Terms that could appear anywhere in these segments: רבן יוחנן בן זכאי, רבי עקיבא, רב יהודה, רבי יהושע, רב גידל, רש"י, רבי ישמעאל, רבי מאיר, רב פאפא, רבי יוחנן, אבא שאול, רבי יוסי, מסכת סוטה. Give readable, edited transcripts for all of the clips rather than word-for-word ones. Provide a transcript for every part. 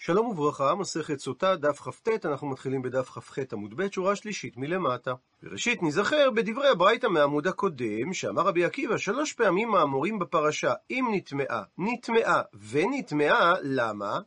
שלום וברכה, מסכת סוטה, דף חפט, אנחנו מתחילים בדף חפט עמוד ב', שורה שלישית מלמטה. וראשית נזכר בדברי הברייתא מהעמוד הקודם, שאמר רבי עקיבא 3 פעמים האמורים בפרשה, אם נטמעה, נטמעה ונטמעה, למה?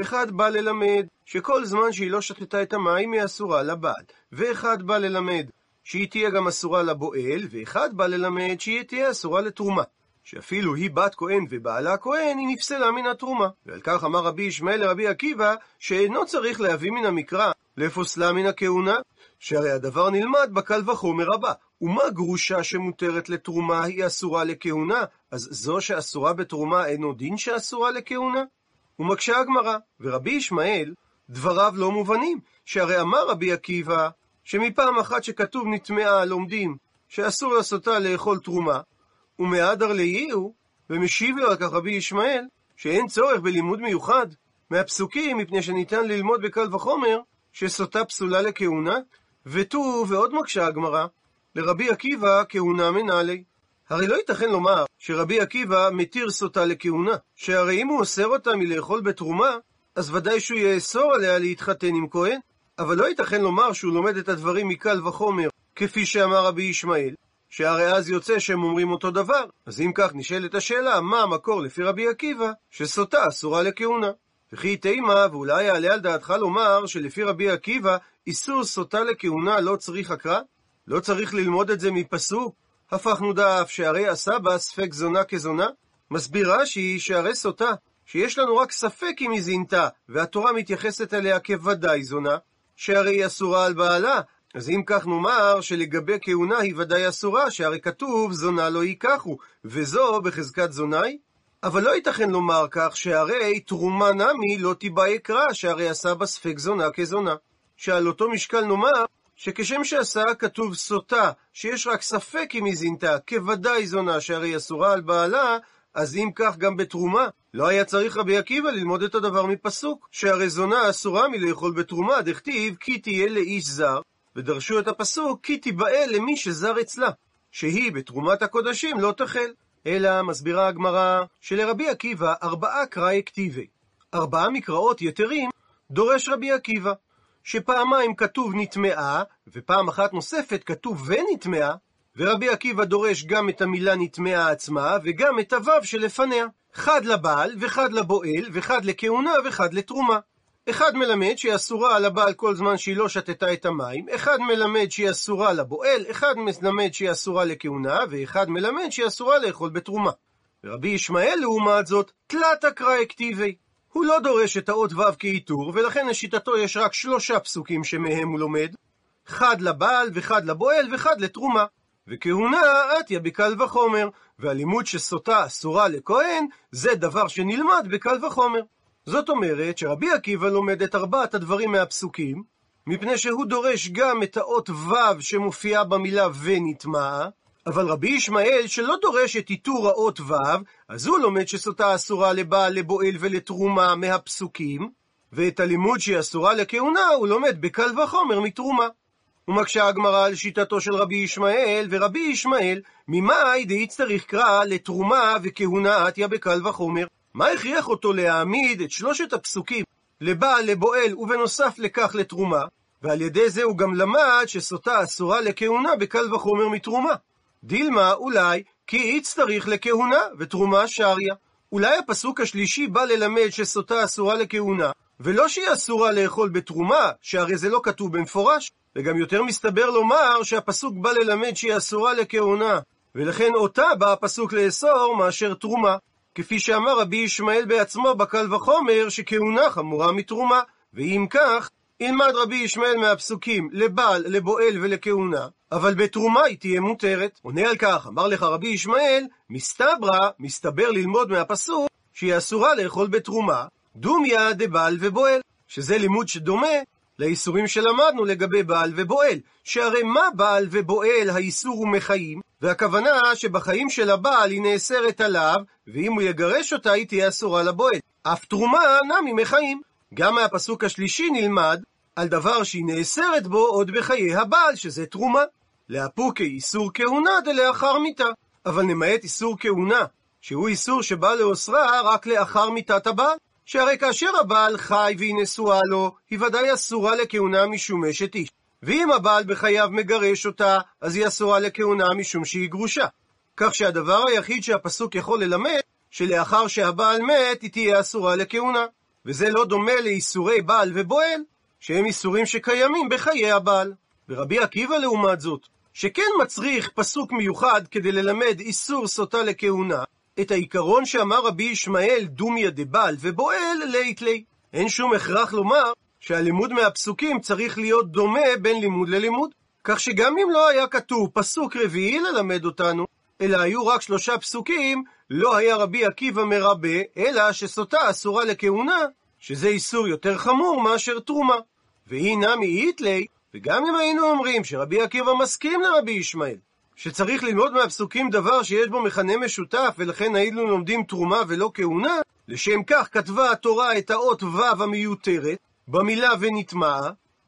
אחד בא ללמד שכל זמן שהיא לא שתתה את המים היא אסורה לבעל, ואחד בא ללמד שהיא תהיה גם אסורה לבועל, ואחד בא ללמד שהיא תהיה אסורה לתרומה. שאפילו היא בת כהן ובעלה כהן, היא נפסלה מן התרומה. ועל כך אמר רבי ישמעאל לרבי עקיבא, שאינו צריך להביא מן המקרא לפוסלה מן הכהונה, שהרי הדבר נלמד בקל וחומר הבא. ומה גרושה שמותרת לתרומה היא אסורה לכהונה? אז זו שאסורה בתרומה אינו דין שאסורה לכהונה? ומקשה הגמרא, ורבי ישמעאל, דבריו לא מובנים, שהרי אמר רבי עקיבא, שמפעם אחת שכתוב נטמעה לומדים, שאסור לעשותה לאכול תרומה, ומהדר ליהו, ומשיב לו על כך רבי ישמעאל, שאין צורך בלימוד מיוחד מהפסוקים, מפני שניתן ללמוד בקל וחומר, שסוטה פסולה לכהונה, ותו ועוד מקשה הגמרא, לרבי עקיבא כהונה מנעלי. הרי לא ייתכן לומר שרבי עקיבא מתיר סוטה לכהונה, שהרי אם הוא אוסר אותה מלאכול בתרומה, אז ודאי שהוא יאסור עליה להתחתן עם כהן, אבל לא ייתכן לומר שהוא לומד את הדברים מקל וחומר, כפי שאמר רבי ישמעאל, שהרי אז יוצא שהם אומרים אותו דבר. אז אם כך נשאלת השאלה, מה המקור לפי רבי עקיבא שסוטה אסורה לכהונה? וכי תימה, ואולי יעלה על דעתך לומר שלפי רבי עקיבא איסור סוטה לכהונה לא צריך הקרא? לא צריך ללמוד את זה מפסוק? הפכנו דף, שהרי עשה בה ספק זונה כזונה? מסבירה שהיא שהרי סוטה, שיש לנו רק ספק אם היא זינתה, והתורה מתייחסת אליה כוודאי זונה, שהרי היא אסורה על בעלה. אז אם כך נאמר שלגבי כהונה היא ודאי אסורה, שהרי כתוב זונה לא ייקחו, וזו בחזקת זונאי. אבל לא ייתכן לומר כך, שהרי תרומה נמי לא תיבא יקרא, שהרי עשה בספק זונה כזונה. שעל אותו משקל נאמר שכשם שעשה כתוב סוטה, שיש רק ספק אם היא זינתה, כוודאי זונה שהרי אסורה על בעלה, אז אם כך גם בתרומה, לא היה צריך רבי עקיבא ללמוד את הדבר מפסוק, שהרי זונה אסורה מלאכול בתרומה, דכתיב כי תהיה לאיש זר, ודרשו את הפסוק, כי תיבאה למי שזר אצלה, שהיא בתרומת הקודשים לא תחל. אלא מסבירה הגמרא, שלרבי עקיבא 4 קראי כתיבי. 4 מקראות יתרים דורש רבי עקיבא, שפעמיים כתוב נטמעה, ופעם אחת נוספת כתוב ונטמעה, ורבי עקיבא דורש גם את המילה נטמעה עצמה, וגם את הוו שלפניה. חד לבעל, וחד לבועל, וחד לכהונה, וחד לתרומה. אחד מלמד שהיא אסורה על הבעל כל זמן שהיא לא שתתה את המים, אחד מלמד שהיא אסורה לבועל, אחד מלמד שהיא אסורה לכהונה, ואחד מלמד שהיא אסורה לאכול בתרומה. ורבי ישמעאל לעומת זאת, תלת הקראי כתיבי. הוא לא דורש את האות ו' כאיתור, ולכן לשיטתו יש רק 3 פסוקים שמהם הוא לומד, חד לבעל, וחד לבועל, וחד לתרומה. וכהונה עטיה בקל וחומר, והלימוד שסוטה אסורה לכהן, זה דבר שנלמד בקל וחומר. זאת אומרת שרבי עקיבא לומד את 4 הדברים מהפסוקים, מפני שהוא דורש גם את האות ו' שמופיעה במילה ונטמעה, אבל רבי ישמעאל שלא דורש את איתור האות ו', אז הוא לומד שסוטה אסורה לבעל, לבועל ולתרומה מהפסוקים, ואת הלימוד שהיא אסורה לכהונה הוא לומד בקל וחומר מתרומה. ומקשה הגמרא על שיטתו של רבי ישמעאל, ורבי ישמעאל, ממאי דאיצטריך קרא לתרומה וכהונה עטיה בקל וחומר? מה הכריח אותו להעמיד את 3 הפסוקים לבעל, לבועל ובנוסף לכך לתרומה, ועל ידי זה הוא גם למד שסוטה אסורה לכהונה בקל וחומר מתרומה? דילמה אולי כי יצטריך לכהונה ותרומה שריה. אולי הפסוק השלישי בא ללמד שסוטה אסורה לכהונה, ולא שהיא אסורה לאכול בתרומה, שהרי זה לא כתוב במפורש, וגם יותר מסתבר לומר שהפסוק בא ללמד שהיא אסורה לכהונה, ולכן אותה בא הפסוק לאסור מאשר תרומה. כפי שאמר רבי ישמעאל בעצמו בקל וחומר שכהונה חמורה מתרומה, ואם כך, ילמד רבי ישמעאל מהפסוקים לבעל, לבועל ולכהונה, אבל בתרומה היא תהיה מותרת. עונה על כך, אמר לך רבי ישמעאל, מסתברא, מסתבר ללמוד מהפסוק שהיא אסורה לאכול בתרומה, דומיה דבעל ובועל, שזה לימוד שדומה לאיסורים שלמדנו לגבי בעל ובועל, שהרי מה בעל ובועל האיסור הוא מחיים, והכוונה שבחיים של הבעל היא נאסרת עליו, ואם הוא יגרש אותה היא תהיה אסורה לבועל. אף תרומה נמי מחיים. גם מהפסוק השלישי נלמד על דבר שהיא נאסרת בו עוד בחיי הבעל, שזה תרומה. לאפוקי איסור כהונה דלאחר מיתה, אבל נמעט איסור כהונה, שהוא איסור שבא לאוסרה רק לאחר מיתת הבעל, שהרי כאשר הבעל חי והיא נשואה לו, היא ודאי אסורה לכהונה משום אשת איש. ואם הבעל בחייו מגרש אותה, אז היא אסורה לכהונה משום שהיא גרושה. כך שהדבר היחיד שהפסוק יכול ללמד, שלאחר שהבעל מת, היא תהיה אסורה לכהונה. וזה לא דומה לאיסורי בעל ובועל, שהם איסורים שקיימים בחיי הבעל. ורבי עקיבא לעומת זאת, שכן מצריך פסוק מיוחד כדי ללמד איסור סוטה לכהונה, את העיקרון שאמר רבי ישמעאל דומיה דבעל ובועל ליטלי. אין שום הכרח לומר שהלימוד מהפסוקים צריך להיות דומה בין לימוד ללימוד, כך שגם אם לא היה כתוב פסוק רביעי ללמד אותנו, אלא היו רק 3 פסוקים, לא היה רבי עקיבא מרבה, אלא שסוטה אסורה לכהונה, שזה איסור יותר חמור מאשר תרומה. והיא נמי איטלי, וגם אם היינו אומרים שרבי עקיבא מסכים לרבי ישמעאל, שצריך ללמוד מהפסוקים דבר שיש בו מכנה משותף, ולכן היינו לומדים תרומה ולא כהונה, לשם כך כתבה התורה את האות ו' המיותרת, במילה ונטמעה,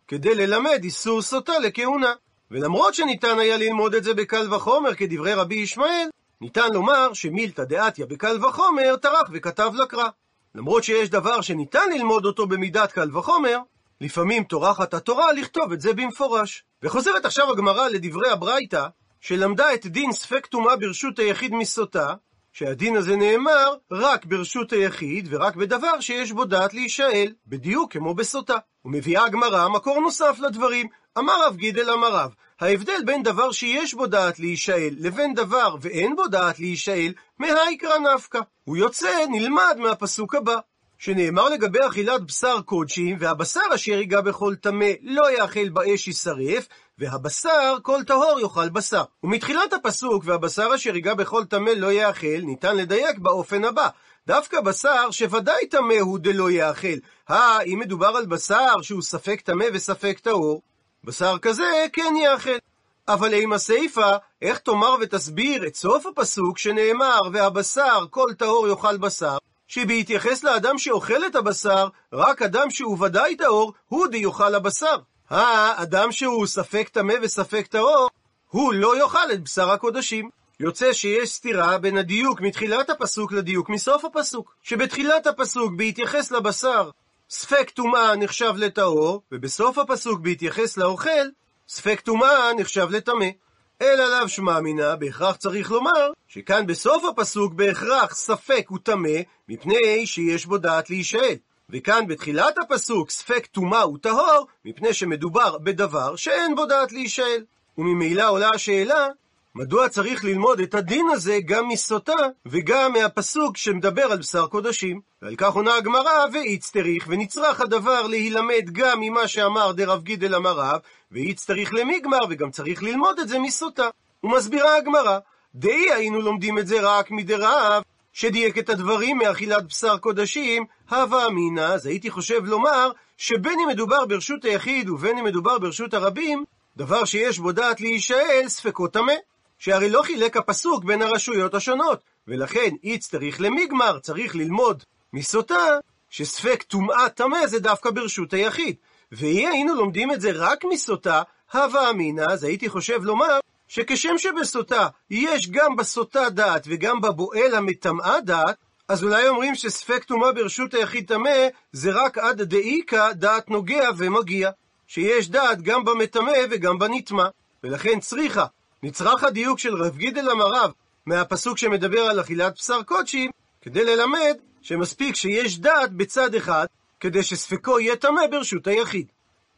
כדי ללמד איסור סוטה לכהונה. ולמרות שניתן היה ללמוד את זה בקל וחומר כדברי רבי ישמעאל, ניתן לומר שמילתא דאתיה בקל וחומר טרח וכתב לקרא. למרות שיש דבר שניתן ללמוד אותו במידת קל וחומר, לפעמים טורחת התורה לכתוב את זה במפורש. וחוזרת עכשיו הגמרא לדברי הברייתא, שלמדה את דין ספק טומאה ברשות היחיד מסוטה, שהדין הזה נאמר רק ברשות היחיד ורק בדבר שיש בו דעת להישאל, בדיוק כמו בסוטה. ומביאה הגמרא מקור נוסף לדברים, אמר רב גידל אמר רב, ההבדל בין דבר שיש בו דעת להישאל לבין דבר ואין בו דעת להישאל, מהאיקרא נפקא. הוא יוצא נלמד מהפסוק הבא, שנאמר לגבי אכילת בשר קודשים, והבשר אשר ייגע בכל טמא לא יאכל באש ישרף, והבשר כל טהור יאכל בשר. ומתחילת הפסוק והבשר אשר ייגע בכל טמא לא יאכל, ניתן לדייק באופן הבא, דווקא בשר שוודאי טמא הוא דלא יאכל. אם מדובר על בשר שהוא ספק טמא וספק טהור, בשר כזה כן יאכל. אבל עם הסיפה, איך תאמר ותסביר את סוף הפסוק שנאמר והבשר כל טהור יאכל בשר, שבהתייחס לאדם שאוכל את הבשר, רק אדם שהוא ודאי טהור, הוא די יאכל הבשר. האדם שהוא ספק טמא וספק טהור, הוא לא יאכל את בשר הקודשים. יוצא שיש סתירה בין הדיוק מתחילת הפסוק לדיוק מסוף הפסוק. שבתחילת הפסוק בהתייחס לבשר, ספק טומאה נחשב לטהור, ובסוף הפסוק בהתייחס לאוכל, ספק טומאה נחשב לטמא. אלא לאו שמע מינא, בהכרח צריך לומר שכאן בסוף הפסוק בהכרח ספק הוא טמא, מפני שיש בו דעת להישאל. וכאן בתחילת הפסוק ספק טומאה הוא טהור, מפני שמדובר בדבר שאין בו דעת להישאל. וממילא עולה השאלה, מדוע צריך ללמוד את הדין הזה גם מסוטה וגם מהפסוק שמדבר על בשר קודשים? ועל כך עונה הגמרא ואיצטריך, ונצרך הדבר להילמד גם ממה שאמר דרב גידל אמר רב, ואיצטריך למיגמר, וגם צריך ללמוד את זה מסוטה. ומסבירה הגמרא, דאי היינו לומדים את זה רק מדרב, שדייק את הדברים מאכילת בשר קודשים, הווה אמינא. אז הייתי חושב לומר שבין אם מדובר ברשות היחיד ובין אם מדובר ברשות הרבים, דבר שיש בו דעת להישאל ספקות טמא. שהרי לא חילק הפסוק בין הרשויות השונות, ולכן יצטריך למיגמר, צריך ללמוד מסוטה, שספק טומאה טמא זה דווקא ברשות היחיד. ואי היינו לומדים את זה רק מסוטה, הווה אמינא. אז הייתי חושב לומר, שכשם שבסוטה יש גם בסוטה דעת וגם בבועל המטמאה דעת, אז אולי אומרים שספק טומאה ברשות היחיד טמא, זה רק עד דאיקה דעת נוגע ומגיע, שיש דעת גם במטמא וגם בנטמא, ולכן נצרך הדיוק של רב גידל אמר רב מהפסוק שמדבר על אכילת בשר קודשים, כדי ללמד שמספיק שיש דעת בצד אחד, כדי שספקו יהיה טמא ברשות היחיד.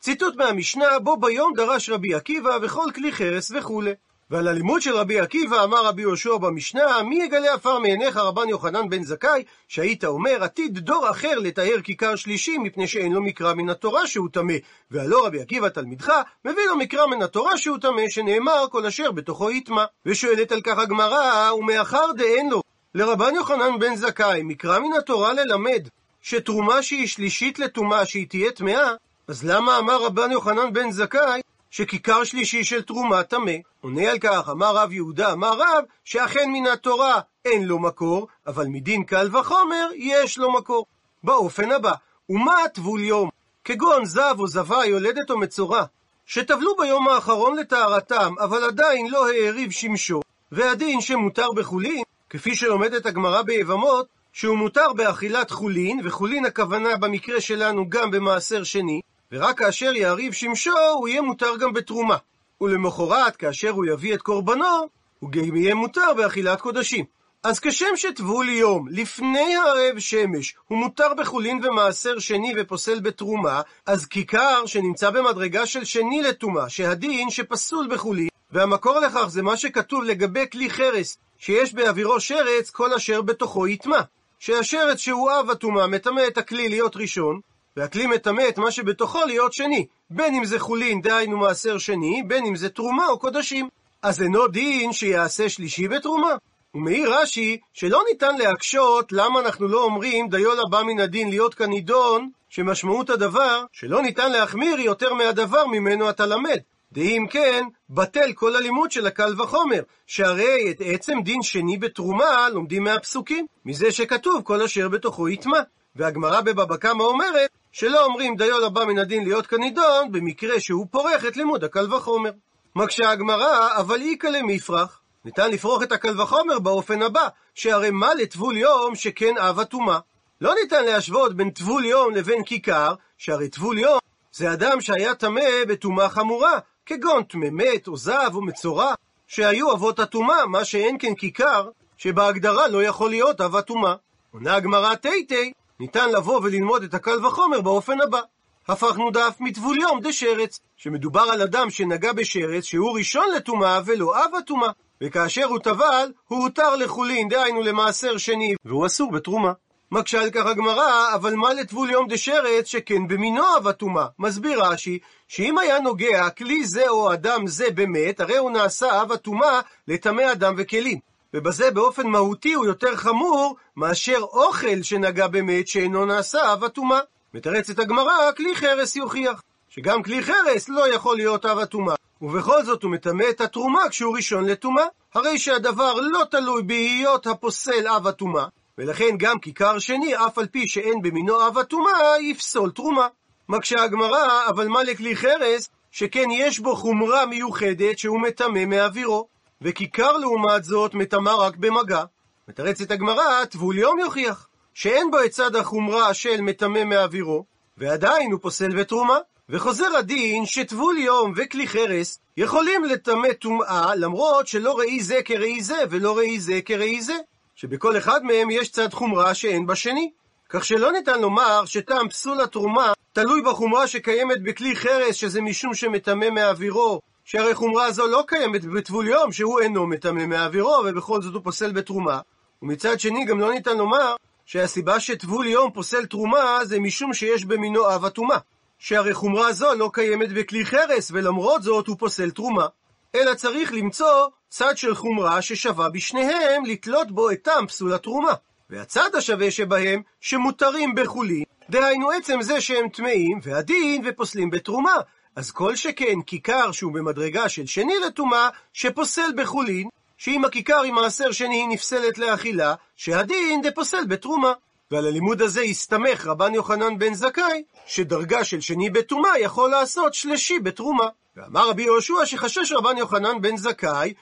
ציטוט מהמשנה, בו ביום דרש רבי עקיבא וכל כלי חרס וכו'. ועל הלימוד של רבי עקיבא אמר רבי יהושע במשנה, מי יגלה עפר מעיניך רבן יוחנן בן זכאי, שהיית אומר עתיד דור אחר לתאר כיכר שלישי, מפני שאין לו מקרא מן התורה שהוא טמא, והלא רבי עקיבא תלמידך מביא לו מקרא מן התורה שהוא טמא, שנאמר כל אשר בתוכו יטמא. ושואלת על כך הגמרא, ומאחר דאין לו לרבן יוחנן בן זכאי מקרא מן התורה ללמד שתרומה שהיא שלישית לטומאה שהיא תהיה טמאה, אז למה אמר רבן יוחנן בן זכאי שכיכר שלישי של תרומה טמא? עונה על כך, אמר רב יהודה אמר רב, שאכן מן התורה אין לו מקור, אבל מדין קל וחומר יש לו מקור. באופן הבא, ומה טבול יום, כגון זב או זבה, יולדת או מצורע, שטבלו ביום האחרון לטהרתם, אבל עדיין לא העריב שמשו, והדין שמותר בחולין, כפי שלומדת הגמרא ביבמות, שהוא מותר באכילת חולין, וחולין הכוונה במקרה שלנו גם במעשר שני, ורק כאשר יעריב שמשו הוא יהיה מותר גם בתרומה. ולמחרת כאשר הוא יביא את קורבנו, הוא גם יהיה מותר באכילת קודשים. אז כשם שטבול יום לפני הערב שמש הוא מותר בחולין ומעשר שני ופוסל בתרומה, אז כיכר שנמצא במדרגה של שני לתומה, שהדין שפסול בחולין, והמקור לכך זה מה שכתוב לגבי כלי חרס, שיש באווירו שרץ כל אשר בתוכו יטמא. שהשרץ שהוא אב התומה מטמא את הכלי להיות ראשון, והכלי מטמא את מה שבתוכו להיות שני, בין אם זה חולין דהיינו מעשר שני, בין אם זה תרומה או קודשים. אז אינו דין שיעשה שלישי בתרומה. ומעיר רש"י שלא ניתן להקשות למה אנחנו לא אומרים דיו לבא מן הדין להיות כנידון, שמשמעות הדבר שלא ניתן להחמיר יותר מהדבר ממנו אתה למד. דהים כן, בטל כל הלימוד של הקל וחומר, שהרי את עצם דין שני בתרומה לומדים מהפסוקים, מזה שכתוב כל אשר בתוכו יטמא. והגמרא בבבא קמא אומרת שלא אומרים דיו לבא מן הדין להיות כנידון במקרה שהוא פורך את לימוד הקל וחומר. מקשה הגמרא, אבל איקה למפרח, ניתן לפרוח את הקל וחומר באופן הבא, שהרי מה לטבול יום שכן אב התומה. לא ניתן להשוות בין טבול יום לבין כיכר, שהרי טבול יום זה אדם שהיה טמא בתומה חמורה, כגון טמא מת או זב או מצורע, שהיו אבות התומה, מה שאין כן כיכר, שבהגדרה לא יכול להיות אב התומה. עונה הגמרא, תיתי, ניתן לבוא וללמוד את הקל וחומר באופן הבא. הפכנו דף מטבול יום דשרץ, שמדובר על אדם שנגע בשרץ, שהוא ראשון לתומה ולא אב התומה. וכאשר הוא טבל, הוא הותר לחולין, דהיינו למעשר שני, והוא אסור בתרומה. מקשה על כך הגמרא, אבל מה לטבול יום דשרץ שכן במינו אב התומה? מסביר רש"י, שאם היה נוגע כלי זה או אדם זה באמת, הרי הוא נעשה אב התומה לטמא אדם וכלים. ובזה באופן מהותי הוא יותר חמור מאשר אוכל שנגע באמת שאינו נעשה אב התומה. מתרצת הגמרא, כלי חרס יוכיח, שגם כלי חרס לא יכול להיות אב התומה. ובכל זאת הוא מטמא את התרומה כשהוא ראשון לתומה, הרי שהדבר לא תלוי בהיות הפוסל אב התומה, ולכן גם כיכר שני, אף על פי שאין במינו אב התומה, יפסול תרומה. מקשה הגמרא, אבל מה לכלי חרס, שכן יש בו חומרה מיוחדת שהוא מטמא מאווירו, וכיכר לעומת זאת מטמא רק במגע. מתרצת הגמרא, טבול יום יוכיח, שאין בו את צד החומרה של מטמא מאווירו, ועדיין הוא פוסל בתרומה. וחוזר הדין שטבול יום וכלי חרס יכולים לטמא טומאה, למרות שלא ראי זה כראי זה ולא ראי זה כראי זה, שבכל אחד מהם יש צד חומרה שאין בשני. כך שלא ניתן לומר שטעם פסול התרומה תלוי בחומרה שקיימת בכלי חרס, שזה משום שמטמא מאווירו, שהרי חומרה זו לא קיימת בטבול יום שהוא אינו מטמא מאווירו, ובכל זאת הוא פוסל בתרומה. ומצד שני גם לא ניתן לומר שהסיבה שטבול יום פוסל תרומה זה משום שיש במינו אב התומה, שהרי חומרה זו לא קיימת בכלי חרס, ולמרות זאת הוא פוסל תרומה. אלא צריך למצוא צד של חומרה ששווה בשניהם לתלות בו את טעם פסול התרומה. והצד השווה שבהם שמותרים בחולין, דהיינו עצם זה שהם טמאים והדין ופוסלים בתרומה. אז כל שכן כיכר שהוא במדרגה של שני לתומה שפוסל בחולין, שאם הכיכר עם מעשר שני היא נפסלת לאכילה, שהדין דפוסל בתרומה. ועל הלימוד הזה הסתמך רבן יוחנן בן זכאי, שדרגה של שני בתרומה יכול לעשות שלישי בתרומה. ואמר רבי יהושע שחשש רבן יוחנן בן זכאי,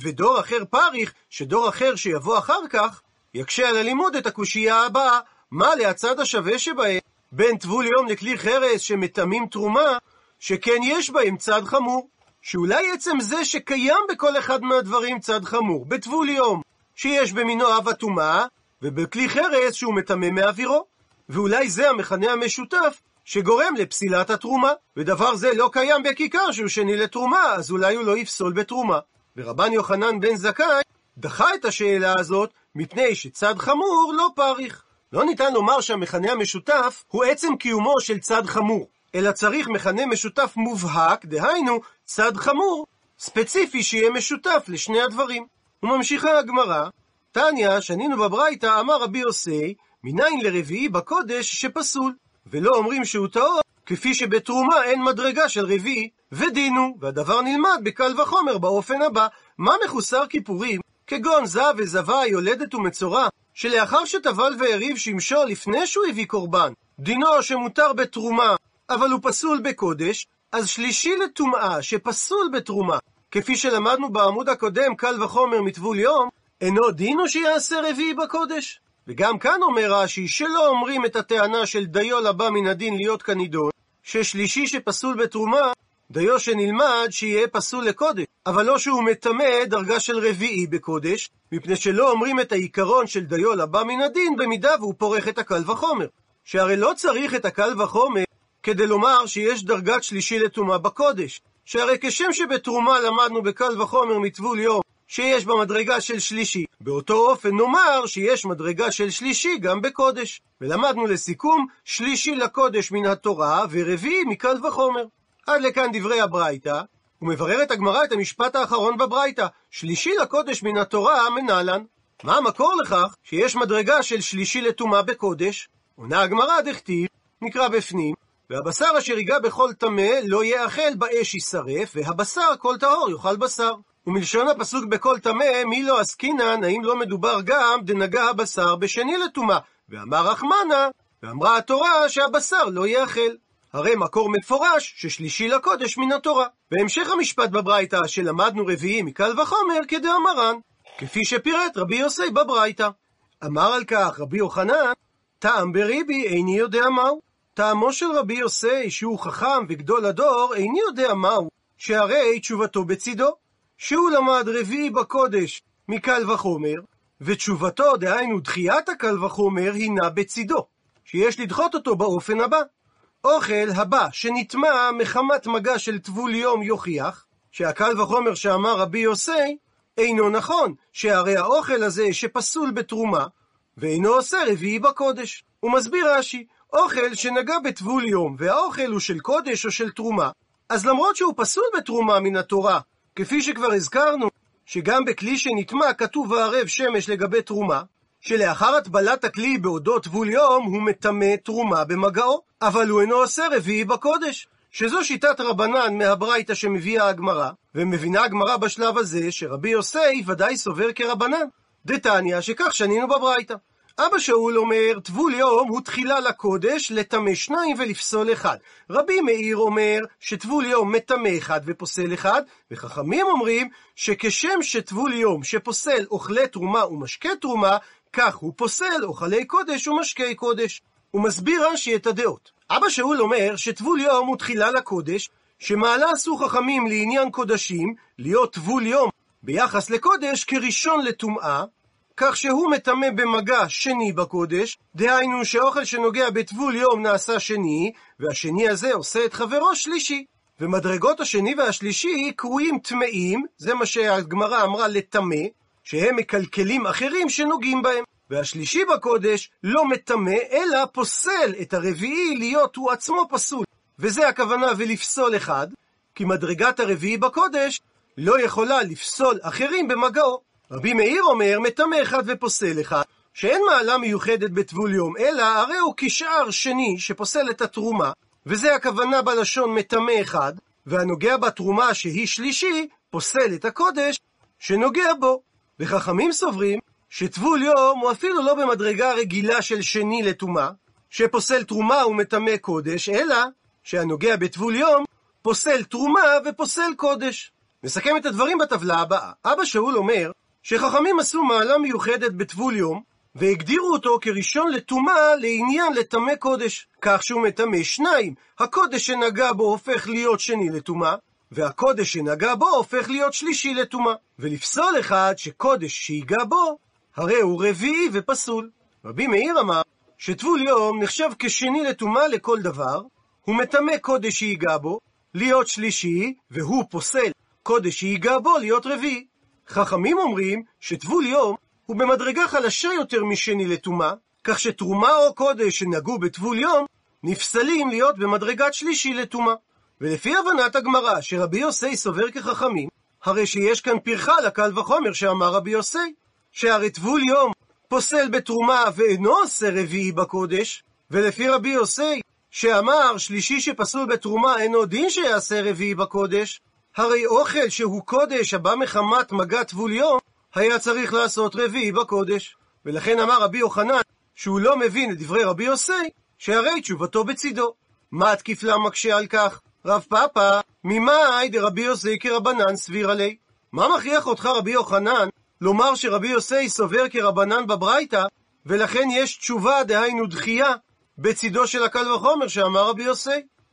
ודור אחר פריך, שדור אחר שיבוא אחר כך, יקשה על הלימוד את הקושייה הבאה, מה להצד השווה שבהם, בין טבול יום לכלי חרס שמטמאים תרומה, שכן יש בהם צד חמור, שאולי עצם זה שקיים בכל אחד מהדברים צד חמור, בטבול יום, שיש במינו אב התומה, ובכלי חרס שהוא מטמא מאווירו, ואולי זה המכנה המשותף שגורם לפסילת התרומה, ודבר זה לא קיים בכיכר שהוא שני לתרומה, אז אולי הוא לא יפסול בתרומה. ורבן יוחנן בן זכאי דחה את השאלה הזאת מפני שצד חמור לא פריך. לא ניתן לומר שהמכנה המשותף הוא עצם קיומו של צד חמור, אלא צריך מכנה משותף מובהק, דהיינו צד חמור ספציפי שיהיה משותף לשני הדברים. וממשיכה הגמרא, תניה, שנינו בברייתא, אמר רבי יוסי, מניין לרביעי בקודש שפסול, ולא אומרים שהוא טהור, כפי שבתרומה אין מדרגה של רביעי, ודינו, והדבר נלמד בקל וחומר באופן הבא, מה מחוסר כיפורים, כגון זב וזבה, יולדת ומצורע, שלאחר שטבל והריב שמשו לפני שהוא הביא קורבן, דינו שמותר בתרומה, אבל הוא פסול בקודש, אז שלישי לטומאה שפסול בתרומה, כפי שלמדנו בעמוד הקודם, קל וחומר מטבול יום, אינו דינו שיעשה רביעי בקודש. וגם כאן אומר רש"י שלא אומרים את הטענה של דיו לבא מן הדין להיות כנידון, ששלישי שפסול בתרומה, דיו שנלמד שיהיה פסול לקודש, אבל לא שהוא מטמא דרגה של רביעי בקודש, מפני שלא אומרים את העיקרון של דיו לבא מן הדין במידה והוא פורך את הקל וחומר, שהרי לא צריך את הקל וחומר כדי לומר שיש דרגת שלישי לתרומה בקודש, שהרי כשם שבתרומה למדנו בקל וחומר מטבול יום שיש במדרגה של שלישי, באותו אופן נאמר שיש מדרגה של שלישי גם בקודש. ולמדנו לסיכום שלישי לקודש מן התורה ורביעי מקל וחומר. עד לכאן דברי הברייתא, ומבררת הגמרא את המשפט האחרון בברייתא, שלישי לקודש מן התורה מנהלן. מה המקור לכך שיש מדרגה של שלישי לטומאה בקודש? עונה הגמרא, דכתיב, נקרא בפנים, והבשר אשר ייגע בכל טמא לא יאכל באש יישרף, והבשר כל טהור יאכל בשר. ומלשון הפסוק בכל טמא, מי לא עסקינן, האם לא מדובר גם דנגע הבשר בשני לטומאה, ואמר רחמנה, ואמרה התורה שהבשר לא יאכל. הרי מקור מפורש ששלישי לקודש מן התורה. בהמשך המשפט בברייתא שלמדנו רביעי מקל וחומר כדאמרן, כפי שפירט רבי יוסי בברייתא. אמר על כך רבי יוחנן, טעם בריבי איני יודע מהו. טעמו של רבי יוסי שהוא חכם וגדול הדור איני יודע מהו, שהרי תשובתו בצידו, שהוא למד רביעי בקודש מקל וחומר, ותשובתו, דהיינו דחיית הקל וחומר, הינה בצידו, שיש לדחות אותו באופן הבא. אוכל הבא שנטמע מחמת מגע של טבול יום יוכיח שהקל וחומר שאמר רבי יוסי אינו נכון, שהרי האוכל הזה שפסול בתרומה ואינו עושה רביעי בקודש. הוא מסביר רש"י, אוכל שנגע בטבול יום והאוכל הוא של קודש או של תרומה, אז למרות שהוא פסול בתרומה מן התורה, כפי שכבר הזכרנו שגם בכלי שנטמע כתוב הערב שמש לגבי תרומה, שלאחר הטבלת הכלי בעודו טבול יום הוא מטמא תרומה במגעו, אבל הוא אינו עושה רביעי בקודש, שזו שיטת רבנן מהברייתא שמביאה הגמרא, ומבינה הגמרא בשלב הזה שרבי יוסי ודאי סובר כרבנן. דתניא, שכך שנינו בברייתא. אבא שאול אומר טבול יום הוא תחילה לקודש, לטמא שניים ולפסול אחד. רבי מאיר אומר שטבול יום מטמא אחד ופוסל אחד, וחכמים אומרים שכשם שטבול יום שפוסל אוכלי תרומה ומשקה תרומה, כך הוא פוסל אוכלי קודש ומשקי קודש. הוא מסביר רש"י את הדעות. אבא שאול אומר שטבול יום הוא תחילה לקודש, שמעלה עשו חכמים לעניין קודשים להיות טבול יום ביחס לקודש כראשון לטומאה, כך שהוא מטמא במגע שני בקודש, דהיינו שהאוכל שנוגע בטבול יום נעשה שני, והשני הזה עושה את חברו שלישי. ומדרגות השני והשלישי קרויים טמאים, זה מה שהגמרא אמרה לטמא, שהם מקלקלים אחרים שנוגעים בהם. והשלישי בקודש לא מטמא, אלא פוסל את הרביעי להיות הוא עצמו פסול. וזה הכוונה ולפסול אחד, כי מדרגת הרביעי בקודש לא יכולה לפסול אחרים במגעו. רבי מאיר אומר מטמא אחד ופוסל אחד, שאין מעלה מיוחדת בטבול יום, אלא הרי הוא כשאר שני שפוסל את התרומה, וזה הכוונה בלשון מטמא אחד, והנוגע בתרומה שהיא שלישי, פוסל את הקודש שנוגע בו. וחכמים סוברים שטבול יום הוא אפילו לא במדרגה רגילה של שני לטומאה, שפוסל תרומה ומטמא קודש, אלא שהנוגע בטבול יום פוסל תרומה ופוסל קודש. נסכם את הדברים בטבלה הבאה. אבא שאול אומר שחכמים עשו מעלה מיוחדת בטבול יום, והגדירו אותו כראשון לטומאה לעניין לטמא קודש, כך שהוא מטמא שניים, הקודש שנגע בו הופך להיות שני לטומאה, והקודש שנגע בו הופך להיות שלישי לטומאה, ולפסול אחד שקודש שיגע בו, הרי הוא רביעי ופסול. רבי מאיר אמר שטבול יום נחשב כשני לטומאה לכל דבר, הוא מטמא קודש שיגע בו להיות שלישי, והוא פוסל קודש שיגע בו להיות רביעי. חכמים אומרים שטבול יום הוא במדרגה חלשה יותר משני לטומאה, כך שתרומה או קודש שנגעו בטבול יום נפסלים להיות במדרגת שלישי לטומאה. ולפי הבנת הגמרא שרבי יוסי סובר כחכמים, הרי שיש כאן פרחה לקל וחומר שאמר רבי יוסי, שהרי טבול יום פוסל בתרומה ואינו עושה רביעי בקודש, ולפי רבי יוסי שאמר שלישי שפסול בתרומה אינו דין שיעשה רביעי בקודש, הרי אוכל שהוא קודש הבא מחמת מגע טבול יום היה צריך לעשות רביעי בקודש. ולכן אמר רבי יוחנן שהוא לא מבין את דברי רבי יוסי, שהרי תשובתו בצידו. מה התקיפלה מקשה על כך? רב פאפא, ממאי דרבי יוסי כרבנן סביר עלי. מה מכריח אותך רבי יוחנן לומר שרבי יוסי סובר כרבנן בברייתא, ולכן יש תשובה, דהיינו דחייה, בצידו של הקל וחומר שאמר רבי יוסי.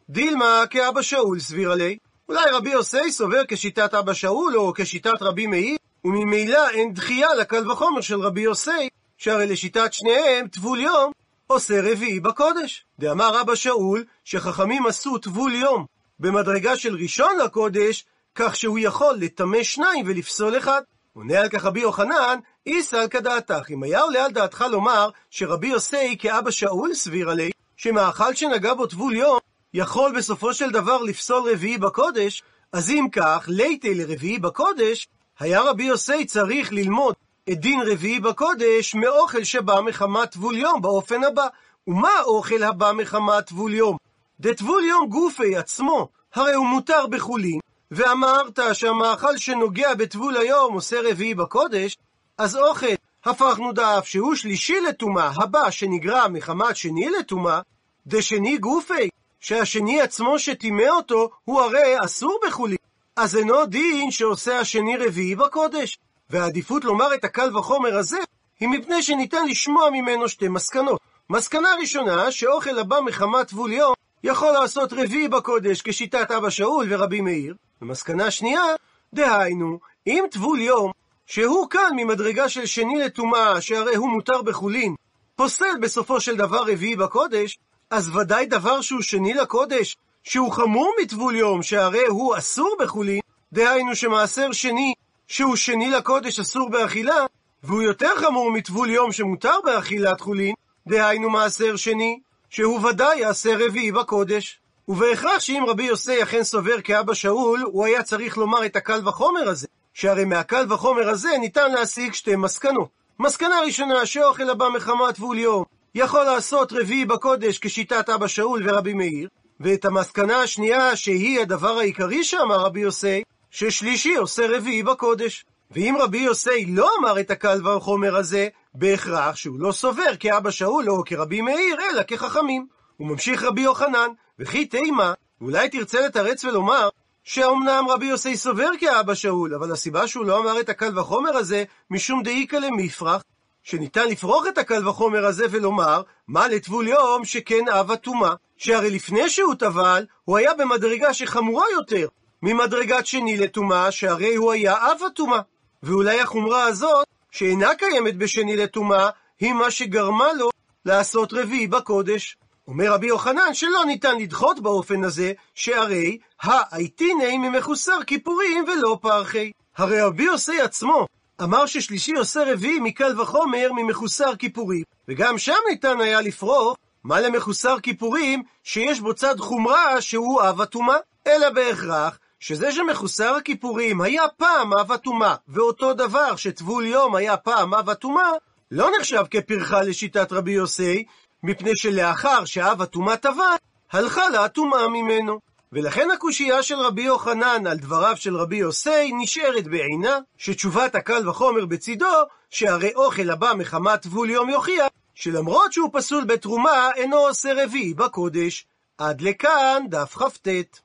דילמה כאבא שאול סביר עלי. אולי רבי יוסי סובר כשיטת אבא שאול או כשיטת רבי מאיר, וממילא אין דחייה לקל וחומר של רבי יוסי, שהרי לשיטת שניהם תבול יום עושה רביעי בקודש. דאמר אבא שאול שחכמים עשו תבול יום במדרגה של ראשון לקודש, כך שהוא יכול לטמא שניים ולפסול אחד. עונה על כך רבי יוחנן, איסא על כדעתך. אם היה עולה על דעתך לומר שרבי יוסי כאבא שאול סביר עלי, שמאכל שנגע בו תבול יום יכול בסופו של דבר לפסול רביעי בקודש, אז אם כך, ליתי לרביעי בקודש, היה רבי יוסי צריך ללמוד את דין רביעי בקודש מאוכל שבא מחמת תבול יום באופן הבא. ומה אוכל הבא מחמת תבול יום? דתבול יום גופי עצמו, הרי הוא מותר בחולין, ואמרת שהמאכל שנוגע בטבול היום עושה רביעי בקודש, אז אוכל הפכנו דף שהוא שלישי לטומאה, הבא שנגרע מחמת שני לטומאה, דשני גופי, שהשני עצמו שטימא אותו הוא הרי אסור בחולין, אז אינו דין שעושה השני רביעי בקודש. והעדיפות לומר את הקל וחומר הזה היא מפני שניתן לשמוע ממנו שתי מסקנות. מסקנה ראשונה, שאוכל הבא מחמת טבול יום יכול לעשות רביעי בקודש כשיטת אבא שאול ורבי מאיר. ומסקנה שנייה, דהיינו, אם טבול יום, שהוא כאן ממדרגה של שני לטומאה, שהרי הוא מותר בחולין, פוסל בסופו של דבר רביעי בקודש, אז ודאי דבר שהוא שני לקודש, שהוא חמור מטבול יום, שהרי הוא אסור בחולין, דהיינו שמעשר שני, שהוא שני לקודש אסור באכילה, והוא יותר חמור מטבול יום שמותר באכילת חולין, דהיינו מעשר שני, שהוא ודאי יעשה רביעי בקודש. ובהכרח שאם רבי יוסי אכן סובר כאבא שאול, הוא היה צריך לומר את הקל וחומר הזה, שהרי מהקל וחומר הזה ניתן להסיק שתי מסקנות. מסקנה ראשונה, שאוכל הבא מחמת טבול יום יכול לעשות רביעי בקודש כשיטת אבא שאול ורבי מאיר, ואת המסקנה השנייה, שהיא הדבר העיקרי שאמר רבי יוסי, ששלישי עושה רביעי בקודש. ואם רבי יוסי לא אמר את הקל וחומר הזה, בהכרח שהוא לא סובר כאבא שאול או כרבי מאיר, אלא כחכמים. הוא ממשיך רבי יוחנן, וכי תימה, אולי תרצה לתרץ ולומר שאומנם רבי יוסי סובר כאבא שאול, אבל הסיבה שהוא לא אמר את הקל וחומר הזה משום דאיקה למפרח, שניתן לפרוח את הקל וחומר הזה ולומר מה לטבול יום שכן אבא טומאה, שהרי לפני שהוא טבל הוא היה במדרגה שחמורה יותר ממדרגת שני לטומאה, שהרי הוא היה אבא טומאה. ואולי החומרה הזאת שאינה קיימת בשני לטומאה היא מה שגרמה לו לעשות רביעי בקודש. אומר רבי יוחנן שלא ניתן לדחות באופן הזה, שהרי האיתיני ממחוסר כיפורים ולא פרחי. הרי רבי יוסי עצמו אמר ששלישי עושה רביעי מקל וחומר ממחוסר כיפורים, וגם שם ניתן היה לפרוח מה למחוסר כיפורים שיש בו צד חומרה שהוא אב טומאה, אלא בהכרח שזה שמחוסר הכיפורים היה פעם אב טומאה, ואותו דבר שטבול יום היה פעם אב טומאה, לא נחשב כפרחה לשיטת רבי יוסי, מפני שלאחר שאב הטומאה טבל, הלכה לה הטומאה ממנו. ולכן הקושייה של רבי יוחנן על דבריו של רבי יוסי נשארת בעינה, שתשובת הקל וחומר בצידו, שהרי אוכל הבא מחמת טבול יום יוכיח, שלמרות שהוא פסול בתרומה אינו עושה רביעי בקודש. עד לכאן דף כ"ט.